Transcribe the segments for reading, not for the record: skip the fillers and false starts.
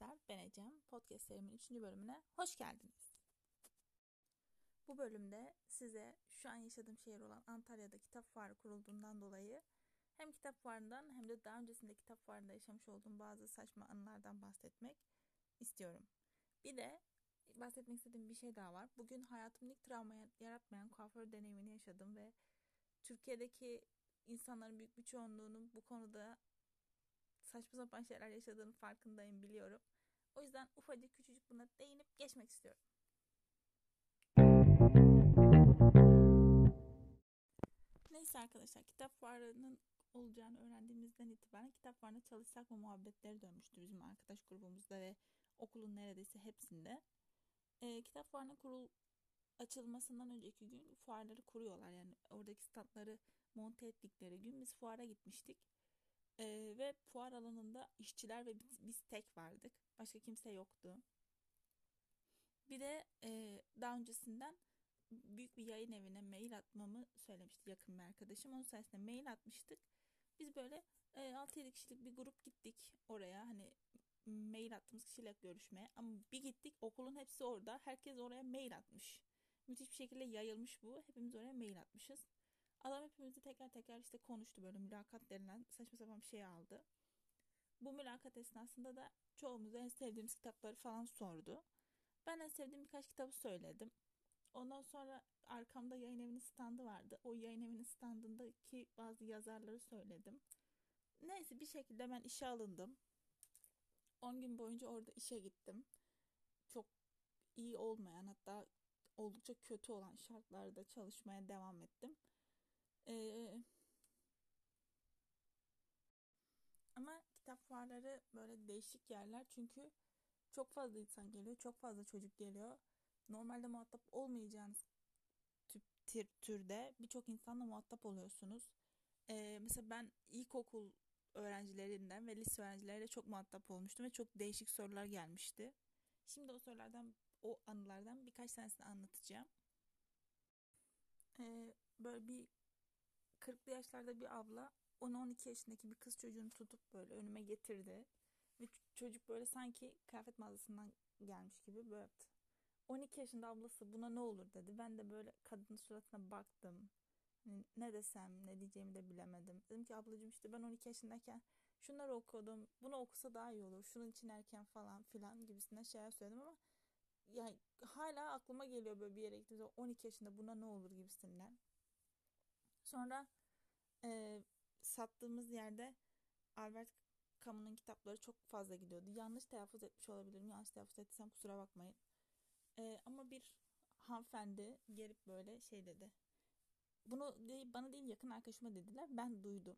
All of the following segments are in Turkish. arkadaşlar, ben Ecem. Podcast serimin 3. bölümüne hoş geldiniz. Bu bölümde size şu an yaşadığım şehir olan Antalya'da kitap fuarı kurulduğundan dolayı hem kitap fuarından hem de daha öncesinde kitap fuarında yaşamış olduğum bazı saçma anılardan bahsetmek istiyorum. Bir de bahsetmek istediğim bir şey daha var. Bugün hayatımın ilk travma yaratmayan kuaför deneyimini yaşadım ve Türkiye'deki insanların büyük bir çoğunluğunun bu konuda saçma sapan şeyler yaşadığını farkındayım, biliyorum. O yüzden ufacık küçücük buna değinip geçmek istiyorum. Neyse arkadaşlar, kitap fuarının olacağını öğrendiğimizden itibaren kitap fuarına çalışsak mı muhabbetleri dönmüştü bizim arkadaş grubumuzda ve okulun neredeyse hepsinde. Kitap fuarının açılmasından önceki gün fuarları kuruyorlar. Yani oradaki standları monte ettikleri gün biz fuara gitmiştik. Ve fuar alanında işçiler ve biz tek vardık. Başka kimse yoktu. Bir de daha öncesinden büyük bir yayın evine mail atmamı söylemişti yakın bir arkadaşım. Onun sayesinde mail atmıştık. Biz böyle 6-7 kişilik bir grup gittik oraya. Hani mail attığımız kişiyle görüşmeye. Ama bir gittik, okulun hepsi orada. Herkes oraya mail atmış. Müthiş bir şekilde yayılmış bu. Hepimiz oraya mail atmışız. Adam hepimizi teker teker işte konuştu, böyle mülakat denilen saçma sapan bir şey aldı. Bu mülakat esnasında da çoğumuz en sevdiğimiz kitapları falan sordu. Ben en sevdiğim birkaç kitabı söyledim. Ondan sonra arkamda yayın evinin standı vardı. O yayın evinin standındaki bazı yazarları söyledim. Neyse, bir şekilde ben işe alındım. 10 gün boyunca orada işe gittim. Çok iyi olmayan, hatta oldukça kötü olan şartlarda çalışmaya devam ettim. Ama kitap fuarları böyle değişik yerler, çünkü çok fazla insan geliyor, çok fazla çocuk geliyor. Normalde muhatap olmayacağınız türde birçok insanla muhatap oluyorsunuz. Mesela ben ilkokul öğrencilerinden ve lise öğrencileriyle çok muhatap olmuştum ve çok değişik sorular gelmişti. Şimdi o sorulardan, o anılardan birkaç tanesini anlatacağım. Böyle bir 40'lı yaşlarda bir abla 10-12 yaşındaki bir kız çocuğunu tutup böyle önüme getirdi. Ve çocuk böyle sanki kıyafet mağazasından gelmiş gibi böyle yaptı. 12 yaşında ablası, buna ne olur dedi. Ben de böyle kadının suratına baktım. Ne desem, ne diyeceğimi de bilemedim. Dedim ki ablacığım, işte ben 12 yaşındayken şunları okudum. Bunu okusa daha iyi olur. Şunun için erken falan filan gibisinden şeyler söyledim ama yani hala aklıma geliyor, böyle bir yere gittiğimde 12 yaşında buna ne olur gibisinden. Sonra sattığımız yerde Albert Camus'un kitapları çok fazla gidiyordu. Yanlış telaffuz etmiş olabilirim. Yanlış telaffuz ettiysem kusura bakmayın. Ama bir hanımefendi gelip böyle şey dedi. Bunu değil, bana değil yakın arkadaşıma dediler. Ben duydum.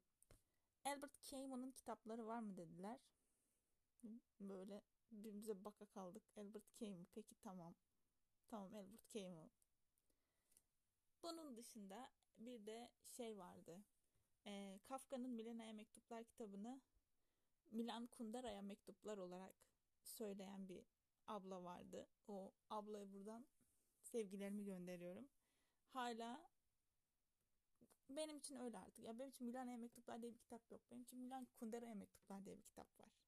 Albert Camus'un kitapları var mı dediler. Böyle birbirimize baka kaldık. Albert Camus. Peki tamam. Tamam, Albert Camus. Bunun dışında bir de şey vardı. Kafka'nın Milena'ya Mektuplar kitabını Milan Kundera'ya mektuplar olarak söyleyen bir abla vardı. O ablaya buradan sevgilerimi gönderiyorum. Hala benim için öyle artık. Ya benim için Milena'ya Mektuplar diye bir kitap yok. Benim için Milan Kundera'ya Mektuplar diye bir kitap var.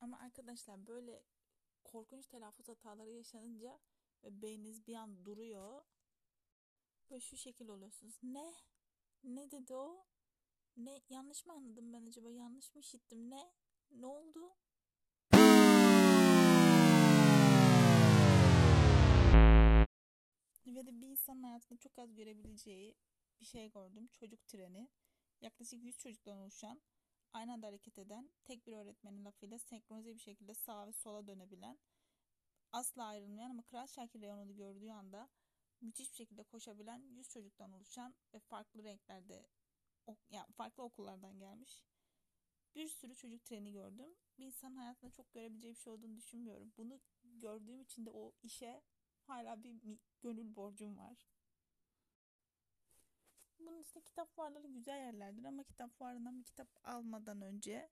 Ama arkadaşlar, böyle korkunç telaffuz hataları yaşanınca ve beyniniz bir an duruyor. Böyle şu şekil oluyorsunuz. Ne? Ne dedi o? Ne? Yanlış mı anladım ben acaba? Yanlış mı işittim? Ne? Ne oldu? Ve de bir insanın hayatında çok az görebileceği bir şey gördüm. Çocuk treni. Yaklaşık 100 çocuktan oluşan, aynı anda hareket eden, tek bir öğretmenin lafıyla senkronize bir şekilde sağa ve sola dönebilen, asla ayrılmayan ama Kral Şakir'le onu gördüğü anda müthiş bir şekilde koşabilen 100 çocuktan oluşan ve farklı renklerde, yani farklı okullardan gelmiş bir sürü çocuk treni gördüm. Bir insanın hayatında çok görebileceği bir şey olduğunu düşünmüyorum. Bunu gördüğüm için de o işe hala bir gönül borcum var. Bunun işte kitap fuarları güzel yerlerdir ama kitap fuarından bir kitap almadan önce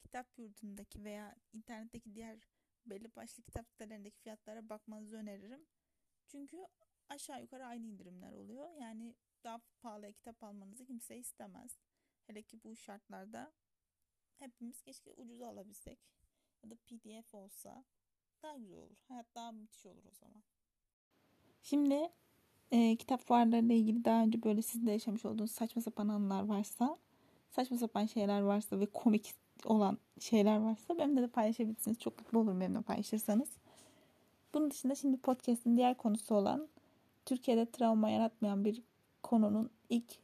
kitap yurdundaki veya internetteki diğer belli başlı kitap sitelerindeki fiyatlara bakmanızı öneririm. Çünkü aşağı yukarı aynı indirimler oluyor. Yani daha pahalıya kitap almanızı kimse istemez. Hele ki bu şartlarda hepimiz keşke ucuza alabilsek. ya da PDF olsa daha güzel olur. Hayat daha müthiş olur o zaman. Şimdi kitap fuarlarıyla ilgili daha önce böyle sizin de yaşamış olduğunuz saçma sapan anılar varsa, saçma sapan şeyler varsa ve komik olan şeyler varsa benimle de paylaşabilirsiniz. Çok mutlu olurum benimle paylaşırsanız. Bunun dışında şimdi podcast'in diğer konusu olan Türkiye'de travma yaratmayan bir konunun ilk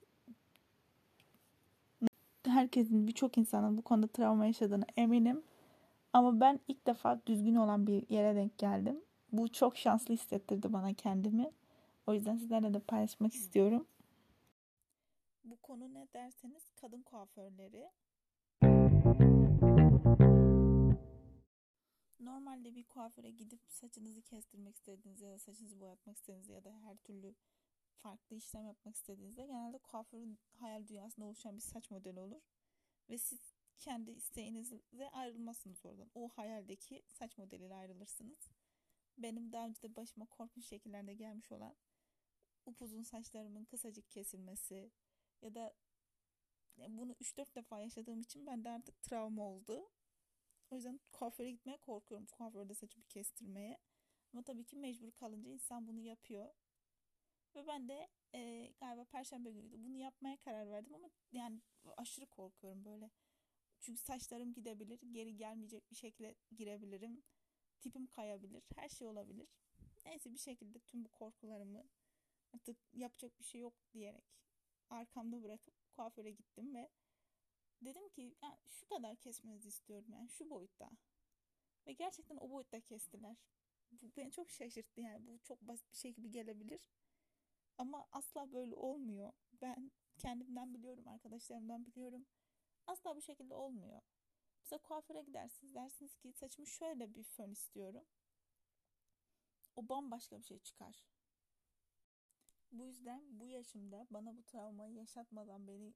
herkesin, birçok insanın bu konuda travma yaşadığına eminim. Ama ben ilk defa düzgün olan bir yere denk geldim. Bu çok şanslı hissettirdi bana kendimi. O yüzden sizlerle de paylaşmak istiyorum. Bu konu ne derseniz kadın kuaförleri. Normalde bir kuaföre gidip saçınızı kestirmek istediğinizde ya da saçınızı boyatmak istediğinizde ya da her türlü farklı işlem yapmak istediğinizde genelde kuaförün hayal dünyasında oluşan bir saç modeli olur. Ve siz kendi isteğinizle ayrılmazsınız oradan. O hayaldeki saç modeliyle ayrılırsınız. Benim daha önce de başıma korkunç şekillerde gelmiş olan upuzun saçlarımın kısacık kesilmesi ya da bunu 3-4 defa yaşadığım için bende artık travma oldu. O yüzden kuaföre gitmeye korkuyorum. Kuaförde saçımı kestirmeye. Ama tabii ki mecbur kalınca insan bunu yapıyor. Ve ben de galiba Perşembe günüydü. Bunu yapmaya karar verdim ama yani aşırı korkuyorum böyle. Çünkü saçlarım gidebilir. Geri gelmeyecek bir şekilde girebilirim. Tipim kayabilir. Her şey olabilir. Neyse bir şekilde tüm bu korkularımı artık yapacak bir şey yok diyerek arkamda bırakıp kuaföre gittim ve dedim ki yani şu kadar kesmenizi istiyorum yani şu boyutta. Ve gerçekten o boyutta kestiler. Bu beni çok şaşırttı yani. Bu çok basit bir şey gibi gelebilir. Ama asla böyle olmuyor. Ben kendimden biliyorum, arkadaşlarımdan biliyorum. Asla bu şekilde olmuyor. Mesela kuaföre gidersiniz, dersiniz ki saçımı şöyle bir fön istiyorum. O bambaşka bir şey çıkar. Bu yüzden bu yaşımda bana bu travmayı yaşatmadan beni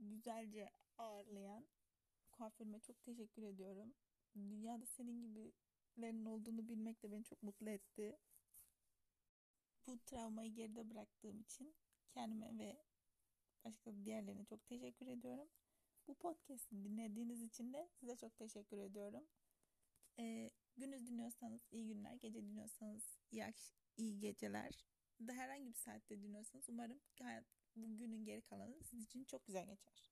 güzelce ağırlayan kuaförüme çok teşekkür ediyorum. Dünyada senin gibilerin olduğunu bilmek de beni çok mutlu etti. Bu travmayı geride bıraktığım için kendime ve başka diğerlerine çok teşekkür ediyorum. Bu podcast'i dinlediğiniz için de size çok teşekkür ediyorum. Gündüz dinliyorsanız iyi günler, gece dinliyorsanız iyi geceler. Da herhangi bir saatte dinliyorsanız umarım bu günün geri kalanı sizin için çok güzel geçer.